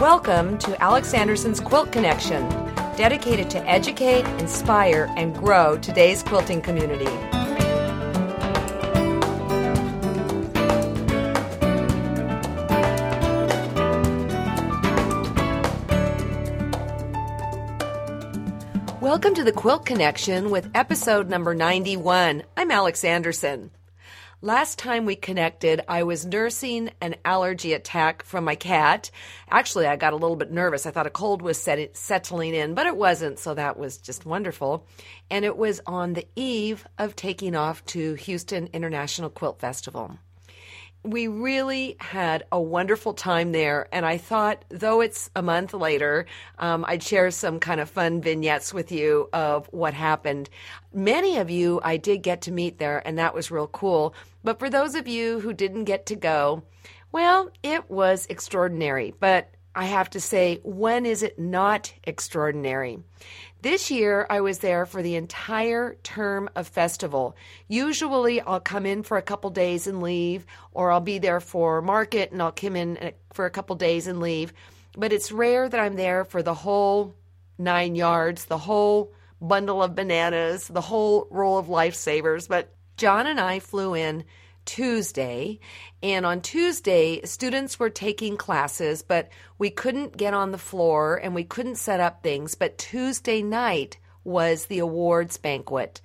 Welcome to Alex Anderson's Quilt Connection, dedicated to educate, inspire, and grow today's quilting community. Welcome to the Quilt Connection with episode number 91. I'm Alex Anderson. Last time we connected, I was nursing an allergy attack from my cat. Actually, I got a little bit nervous. I thought a cold was settling in, but it wasn't, so that was just wonderful. And it was on the eve of taking off to Houston International Quilt Festival. We really had a wonderful time there, and I thought, though it's a month later, I'd share some kind of fun vignettes with you of what happened. Many of you I did get to meet there, and that was real cool. But for those of you who didn't get to go, well, it was extraordinary. But I have to say, when is it not extraordinary? This year, I was there for the entire term of festival. Usually, I'll come in for a couple days and leave, or I'll be there for market and I'll come in for a couple days and leave. But it's rare that I'm there for the whole 9 yards, the whole bundle of bananas, the whole roll of lifesavers. But John and I flew in Tuesday, and on Tuesday students were taking classes, but we couldn't get on the floor and we couldn't set up things. But Tuesday night was the awards banquet.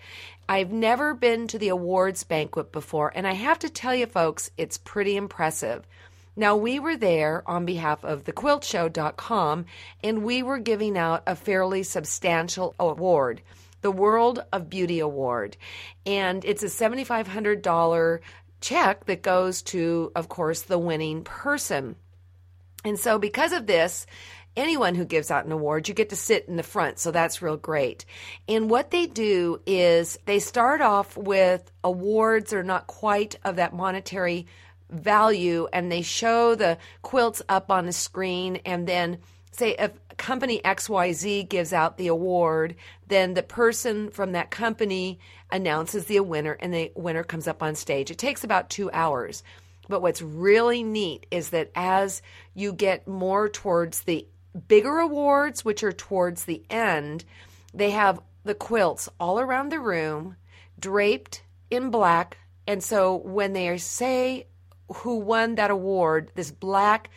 I've never been to the awards banquet before, and I have to tell you folks, it's pretty impressive. Now, we were there on behalf of thequiltshow.com, and we were giving out a fairly substantial award, the World of Beauty Award, and it's a $7,500 check that goes to, of course, the winning person. And so because of this, anyone who gives out an award, you get to sit in the front, so that's real great. And what they do is they start off with awards that are not quite of that monetary value, and they show the quilts up on a screen, and then say if company XYZ gives out the award, then the person from that company announces the winner, and the winner comes up on stage. It takes about 2 hours. But what's really neat is that as you get more towards the bigger awards, which are towards the end, they have the quilts all around the room draped in black. And so when they say who won that award, this black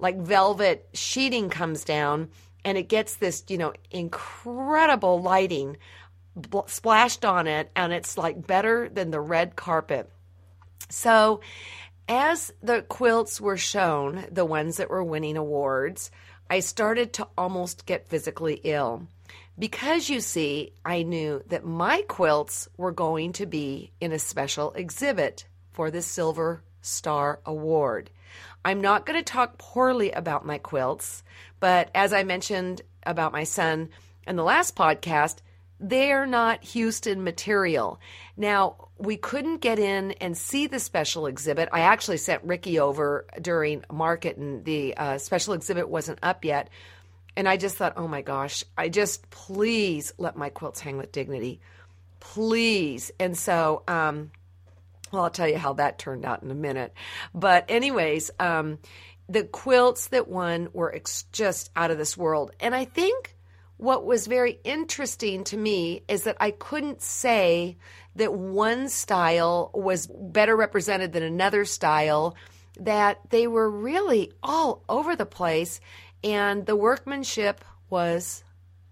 like velvet sheeting comes down, and it gets this, you know, incredible lighting splashed on it, and it's like better than the red carpet. So as the quilts were shown, the ones that were winning awards, I started to almost get physically ill, because you see, I knew that my quilts were going to be in a special exhibit for the Silver Star Award. I'm not going to talk poorly about my quilts, but as I mentioned about my son in the last podcast, they're not Houston material. Now, we couldn't get in and see the special exhibit. I actually sent Ricky over during market, and the special exhibit wasn't up yet. And I just thought, oh my gosh, please let my quilts hang with dignity. Please. And so, well, I'll tell you how that turned out in a minute. But anyways, the quilts that won were just out of this world. And I think what was very interesting to me is that I couldn't say that one style was better represented than another style, that they were really all over the place. And the workmanship was,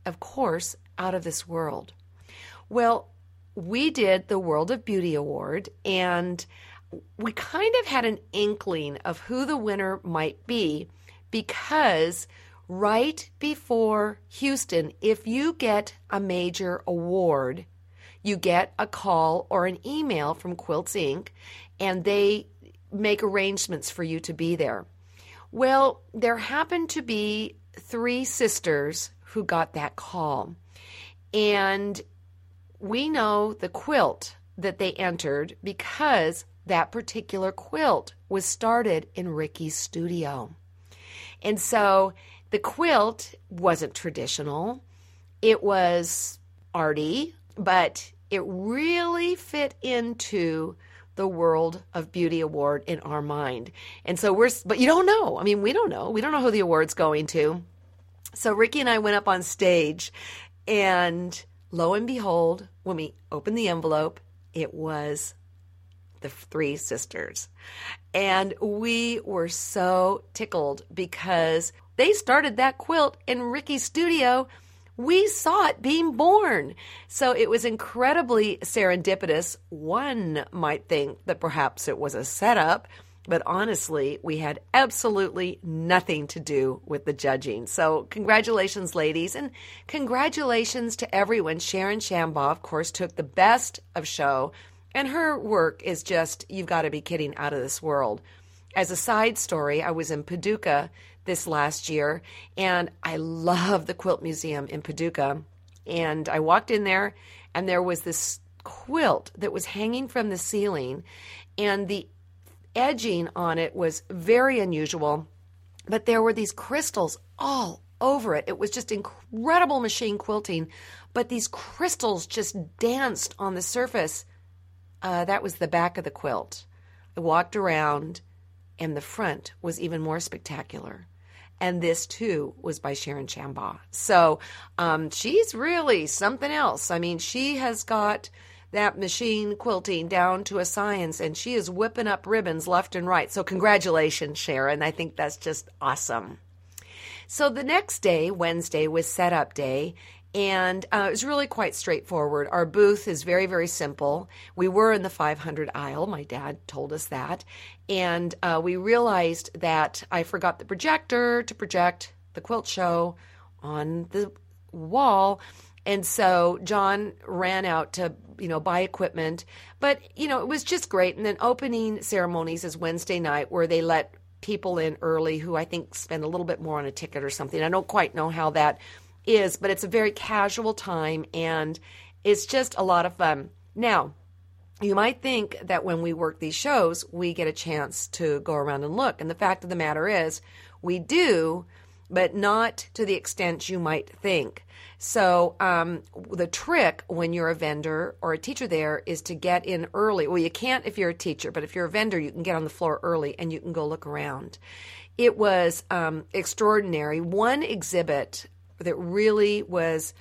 of course, out of this world. Well, we did the World of Beauty Award, and we kind of had an inkling of who the winner might be, because right before Houston, if you get a major award, you get a call or an email from Quilts Inc., and they make arrangements for you to be there. Well, there happened to be three sisters who got that call, and we know the quilt that they entered because that particular quilt was started in Ricky's studio. And so the quilt wasn't traditional. It was arty, but it really fit into the World of Beauty Award in our mind. And so but you don't know. I mean, we don't know. We don't know who the award's going to. So Ricky and I went up on stage, and lo and behold, when we opened the envelope, it was the three sisters. And we were so tickled because they started that quilt in Ricky's studio. We saw it being born. So it was incredibly serendipitous. One might think that perhaps it was a setup, but honestly, we had absolutely nothing to do with the judging. So congratulations, ladies, and congratulations to everyone. Sharon Shambaugh, of course, took the best of show, and her work is just, you've got to be kidding, out of this world. As a side story, I was in Paducah this last year, and I love the Quilt Museum in Paducah. And I walked in there, and there was this quilt that was hanging from the ceiling, and the edging on it was very unusual, but there were these crystals all over it. It was just incredible machine quilting, but these crystals just danced on the surface. That was the back of the quilt. I walked around, and the front was even more spectacular. And this, too, was by Sharon Shambaugh. So she's really something else. I mean, she has got that machine quilting down to a science, and she is whipping up ribbons left and right. So congratulations, Sharon. I think that's just awesome. So the next day, Wednesday, was setup day, and it was really quite straightforward. Our booth is very, very simple. We were in the 500 aisle. My dad told us that. And we realized that I forgot the projector to project the quilt show on the wall. And so John ran out to, buy equipment. But, it was just great. And then opening ceremonies is Wednesday night, where they let people in early who I think spend a little bit more on a ticket or something. I don't quite know how that is, but it's a very casual time, and it's just a lot of fun. Now, you might think that when we work these shows, we get a chance to go around and look. And the fact of the matter is, we do, but not to the extent you might think. So the trick when you're a vendor or a teacher there is to get in early. Well, you can't if you're a teacher, but if you're a vendor, you can get on the floor early and you can go look around. It was extraordinary. One exhibit that really was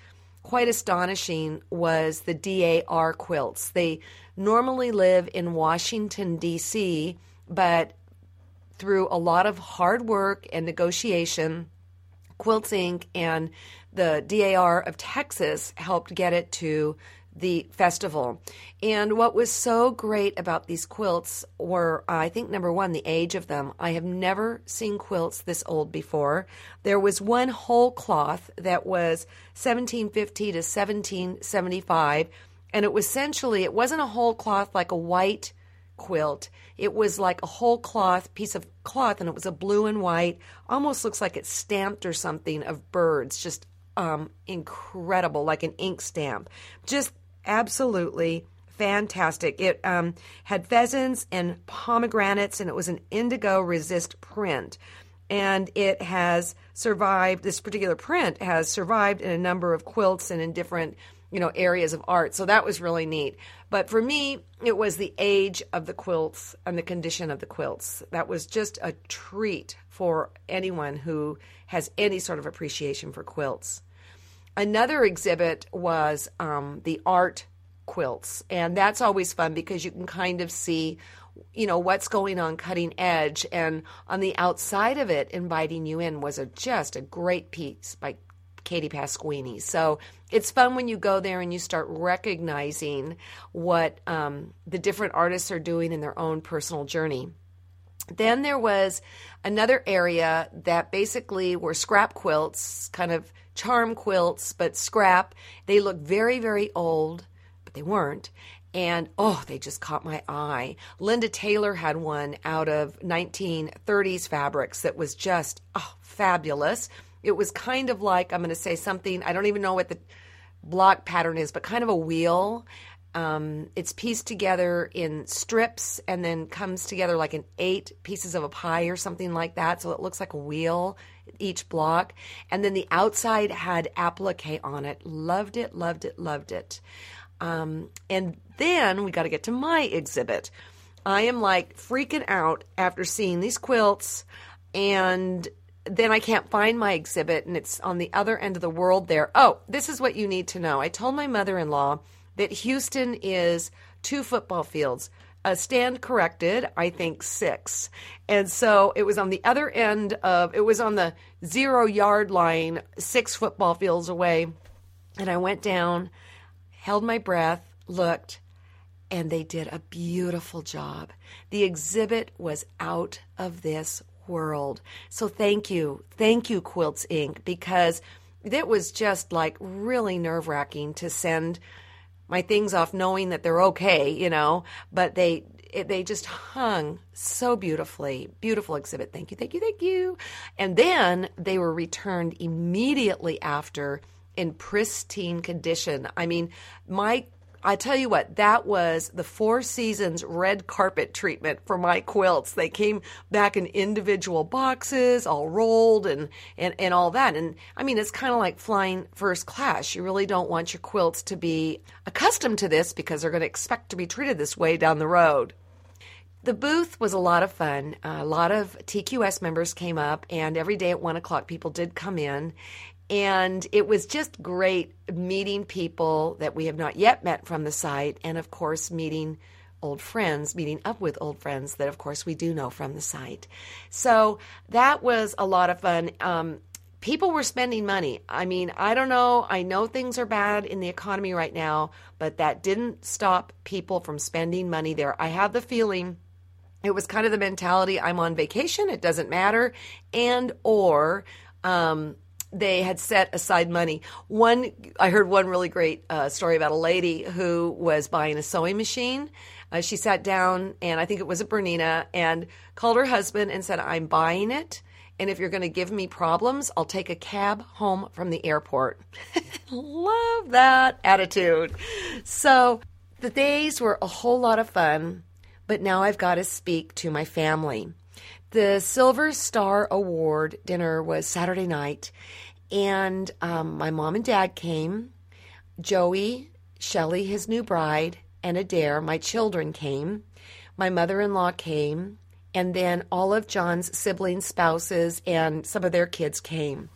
quite astonishing was the DAR quilts. They normally live in Washington, D.C., but through a lot of hard work and negotiation, Quilts Inc. and the DAR of Texas helped get it to the festival. And what was so great about these quilts were, I think, number one, the age of them. I have never seen quilts this old before. There was one whole cloth that was 1750 to 1775, and it was essentially, it wasn't a whole cloth like a white quilt. It was like a whole cloth, piece of cloth, and it was a blue and white, almost looks like it's stamped or something, of birds, just incredible, like an ink stamp. Just absolutely fantastic. It had pheasants and pomegranates, and it was an indigo resist print. And it has survived, this particular print has survived in a number of quilts and in different, areas of art. So that was really neat. But for me, it was the age of the quilts and the condition of the quilts. That was just a treat for anyone who has any sort of appreciation for quilts. Another exhibit was the art quilts. And that's always fun because you can kind of see, what's going on cutting edge. And on the outside of it, inviting you in was just a great piece by Katie Pasquini. So it's fun when you go there and you start recognizing what the different artists are doing in their own personal journey. Then there was another area that basically were scrap quilts, kind of charm quilts, but scrap. They look very, very old, but they weren't. And, they just caught my eye. Linda Taylor had one out of 1930s fabrics that was just fabulous. It was kind of like, I'm going to say something, I don't even know what the block pattern is, but kind of a wheel. It's pieced together in strips and then comes together like in 8 pieces of a pie or something like that. So it looks like a wheel, each block. And then the outside had applique on it. Loved it, loved it, loved it. And then we got to get to my exhibit. I am like freaking out after seeing these quilts, and then I can't find my exhibit, and it's on the other end of the world there. Oh, this is what you need to know. I told my mother-in-law that Houston is 2 football fields. Stand corrected, I think 6. And so it was on the other end of, it was on the 0-yard line, 6 football fields away. And I went down, held my breath, looked, and they did a beautiful job. The exhibit was out of this world. So thank you. Thank you, Quilts Inc., because it was just like really nerve-wracking to send my things off knowing that they're okay, you know, but they just hung so beautifully. Beautiful exhibit. Thank you, thank you, thank you. And then they were returned immediately after in pristine condition. I mean, I tell you what, that was the 4 Seasons red carpet treatment for my quilts. They came back in individual boxes, all rolled and all that. And I mean, it's kind of like flying first class. You really don't want your quilts to be accustomed to this because they're going to expect to be treated this way down the road. The booth was a lot of fun. A lot of TQS members came up, and every day at 1 o'clock people did come in. And it was just great meeting people that we have not yet met from the site, and, of course, meeting up with old friends that, of course, we do know from the site. So that was a lot of fun. People were spending money. I mean, I don't know. I know things are bad in the economy right now, but that didn't stop people from spending money there. I have the feeling it was kind of the mentality, I'm on vacation, it doesn't matter, and or they had set aside money. I heard one really great story about a lady who was buying a sewing machine. She sat down, and I think it was at Bernina, and called her husband and said, I'm buying it, and if you're going to give me problems, I'll take a cab home from the airport. Love that attitude. So the days were a whole lot of fun, but now I've got to speak to my family. The Silver Star Award dinner was Saturday night, and my mom and dad came. Joey, Shelley, his new bride, and Adair, my children, came. My mother-in-law came, and then all of John's siblings, spouses, and some of their kids came.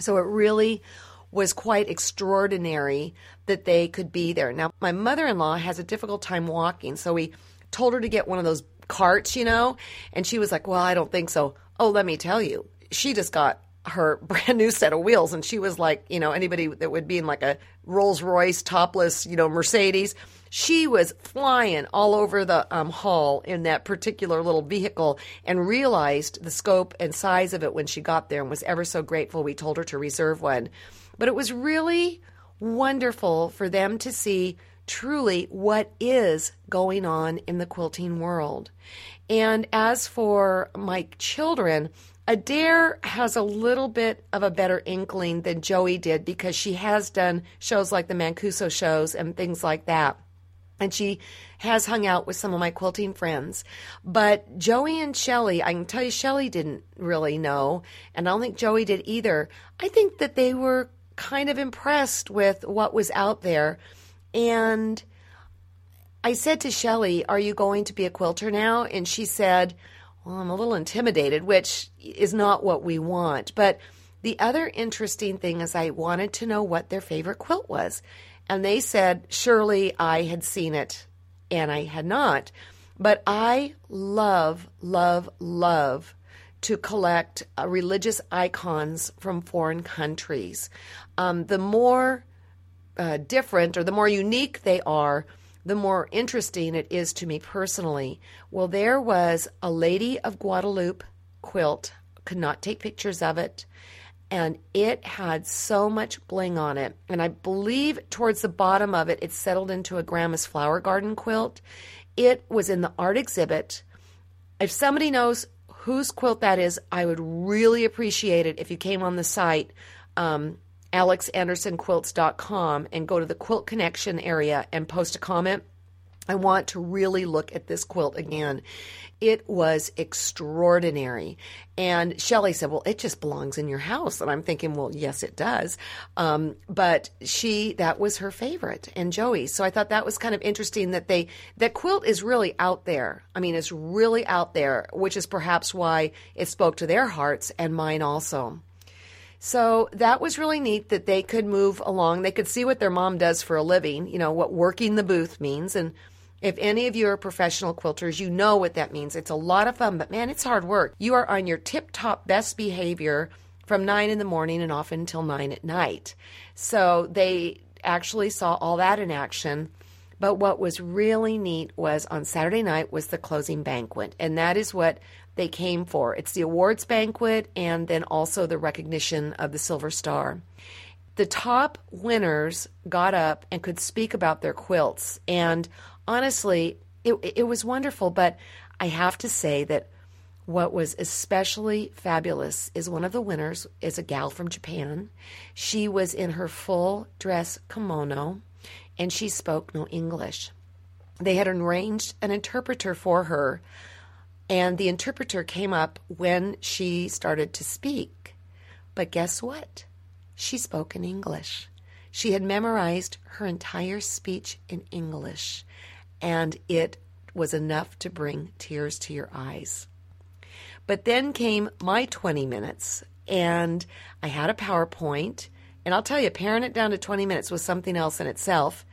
So it really was quite extraordinary that they could be there. Now, my mother-in-law has a difficult time walking, so we told her to get one of those carts, you know, and she was like, well, I don't think so. Oh, let me tell you, she just got her brand new set of wheels, and she was like, you know, anybody that would be in like a Rolls Royce topless, you know, Mercedes, she was flying all over the hall in that particular little vehicle, and realized the scope and size of it when she got there, and was ever so grateful we told her to reserve one. But it was really wonderful for them to see truly what is going on in the quilting world. And as for my children, Adair has a little bit of a better inkling than Joey did, because she has done shows like the Mancuso shows and things like that. And she has hung out with some of my quilting friends. But Joey and Shelley, I can tell you Shelley didn't really know, and I don't think Joey did either. I think that they were kind of impressed with what was out there. And I said to Shelley, are you going to be a quilter now? And she said, well, I'm a little intimidated, which is not what we want. But the other interesting thing is I wanted to know what their favorite quilt was. And they said, surely I had seen it, and I had not. But I love, love, love to collect religious icons from foreign countries. The more different, or the more unique they are, the more interesting it is to me personally. Well, there was a Lady of Guadalupe quilt, could not take pictures of it, and it had so much bling on it. And I believe towards the bottom of it, it settled into a Grandma's Flower Garden quilt. It was in the art exhibit. If somebody knows whose quilt that is, I would really appreciate it if you came on the site, alexandersonquilts.com, and go to the Quilt Connection area and post a comment. I want to really look at this quilt again. It was extraordinary. And Shelley said, well, it just belongs in your house. And I'm thinking, well, yes, it does. But that was her favorite, and Joey. So I thought that was kind of interesting that that quilt is really out there. I mean, it's really out there, which is perhaps why it spoke to their hearts and mine also. So that was really neat that they could move along. They could see what their mom does for a living, you know, what working the booth means. And if any of you are professional quilters, you know what that means. It's a lot of fun, but man, it's hard work. You are on your tip-top best behavior from 9 in the morning and often until 9 at night. So they actually saw all that in action. But what was really neat was on Saturday night was the closing banquet, and that is what they came for. It's the awards banquet and then also the recognition of the Silver Star. The top winners got up and could speak about their quilts, and honestly, it was wonderful, but I have to say that what was especially fabulous is one of the winners is a gal from Japan. She was in her full dress kimono, and she spoke no English. They had arranged an interpreter for her, and the interpreter came up when she started to speak. But guess what? She spoke in English. She had memorized her entire speech in English, and it was enough to bring tears to your eyes. But then came my 20 minutes, and I had a PowerPoint, and I'll tell you, paring it down to 20 minutes was something else in itself,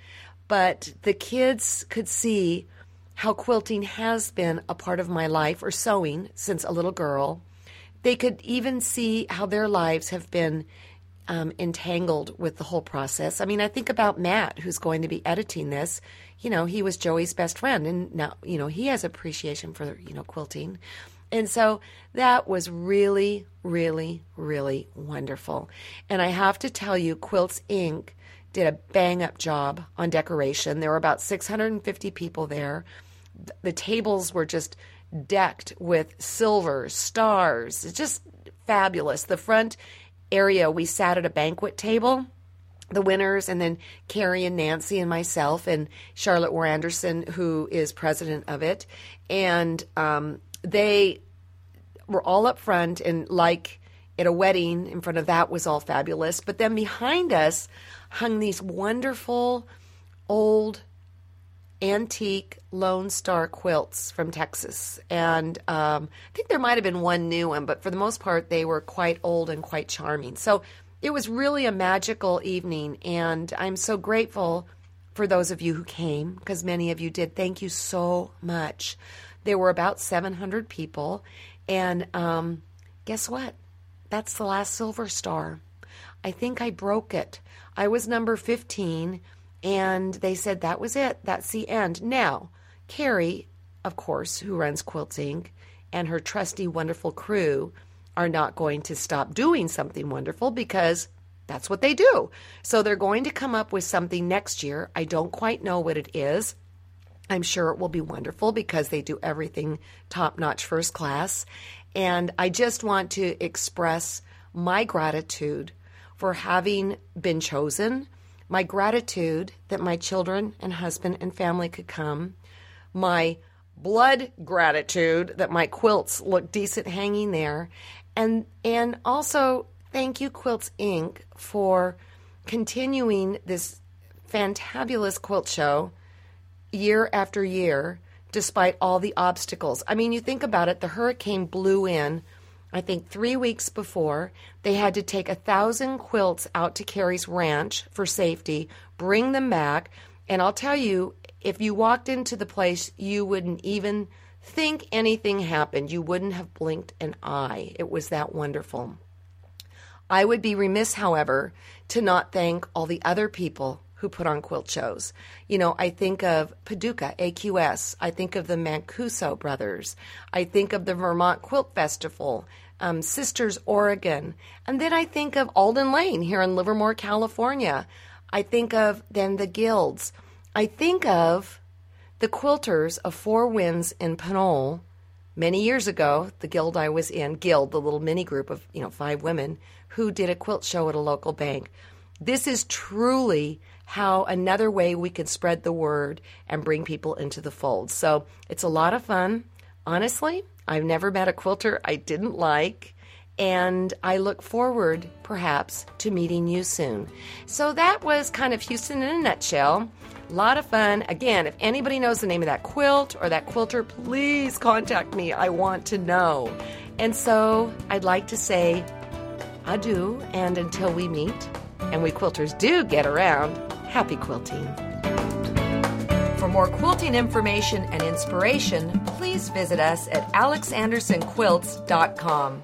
but the kids could see how quilting has been a part of my life, or sewing, since a little girl. They could even see how their lives have been entangled with the whole process. I mean, I think about Matt, who's going to be editing this. You know, he was Joey's best friend, and now, you know, he has appreciation for, you know, quilting. And so that was really, really, really wonderful. And I have to tell you, Quilts Inc. did a bang-up job on decoration. There were about 650 people there. The tables were just decked with silver, stars. It's just fabulous. The front area, we sat at a banquet table, the winners, and then Carrie and Nancy and myself and Charlotte Warr Anderson, who is president of it. And they were all up front, and like at a wedding in front of that was all fabulous. But then behind us hung these wonderful old antique Lone Star quilts from Texas, and I think there might have been one new one, but for the most part they were quite old and quite charming. So it was really a magical evening, and I'm so grateful for those of you who came, because many of you did. Thank you so much. There were about 700 people, and guess what? That's the last Silver Star. I think I broke it. I was number 15. And they said, that was it. That's the end. Now, Carrie, of course, who runs Quilts Inc., and her trusty, wonderful crew are not going to stop doing something wonderful, because that's what they do. So they're going to come up with something next year. I don't quite know what it is. I'm sure it will be wonderful, because they do everything top-notch, first class. And I just want to express my gratitude for having been chosen, my gratitude that my children and husband and family could come, my blood gratitude that my quilts look decent hanging there, and also thank you, Quilts Inc., for continuing this fantabulous quilt show year after year, despite all the obstacles. I mean, you think about it, the hurricane blew in, I think 3 weeks before. They had to take 1,000 quilts out to Carrie's ranch for safety, bring them back, and I'll tell you, if you walked into the place, you wouldn't even think anything happened. You wouldn't have blinked an eye. It was that wonderful. I would be remiss, however, to not thank all the other people who put on quilt shows. You know, I think of Paducah, AQS. I think of the Mancuso brothers. I think of the Vermont Quilt Festival, Sisters Oregon. And then I think of Alden Lane here in Livermore, California. I think of then the guilds. I think of the quilters of Four Winds in Pinole many years ago, the guild I was in, the little mini group of, you know, 5 women who did a quilt show at a local bank. This is truly how another way we can spread the word and bring people into the fold. So it's a lot of fun. Honestly, I've never met a quilter I didn't like, and I look forward, perhaps, to meeting you soon. So that was kind of Houston in a nutshell. A lot of fun. Again, if anybody knows the name of that quilt or that quilter, please contact me. I want to know. And so I'd like to say adieu, and until we meet, and we quilters do get around, happy quilting. For more quilting information and inspiration, please visit us at alexandersonquilts.com.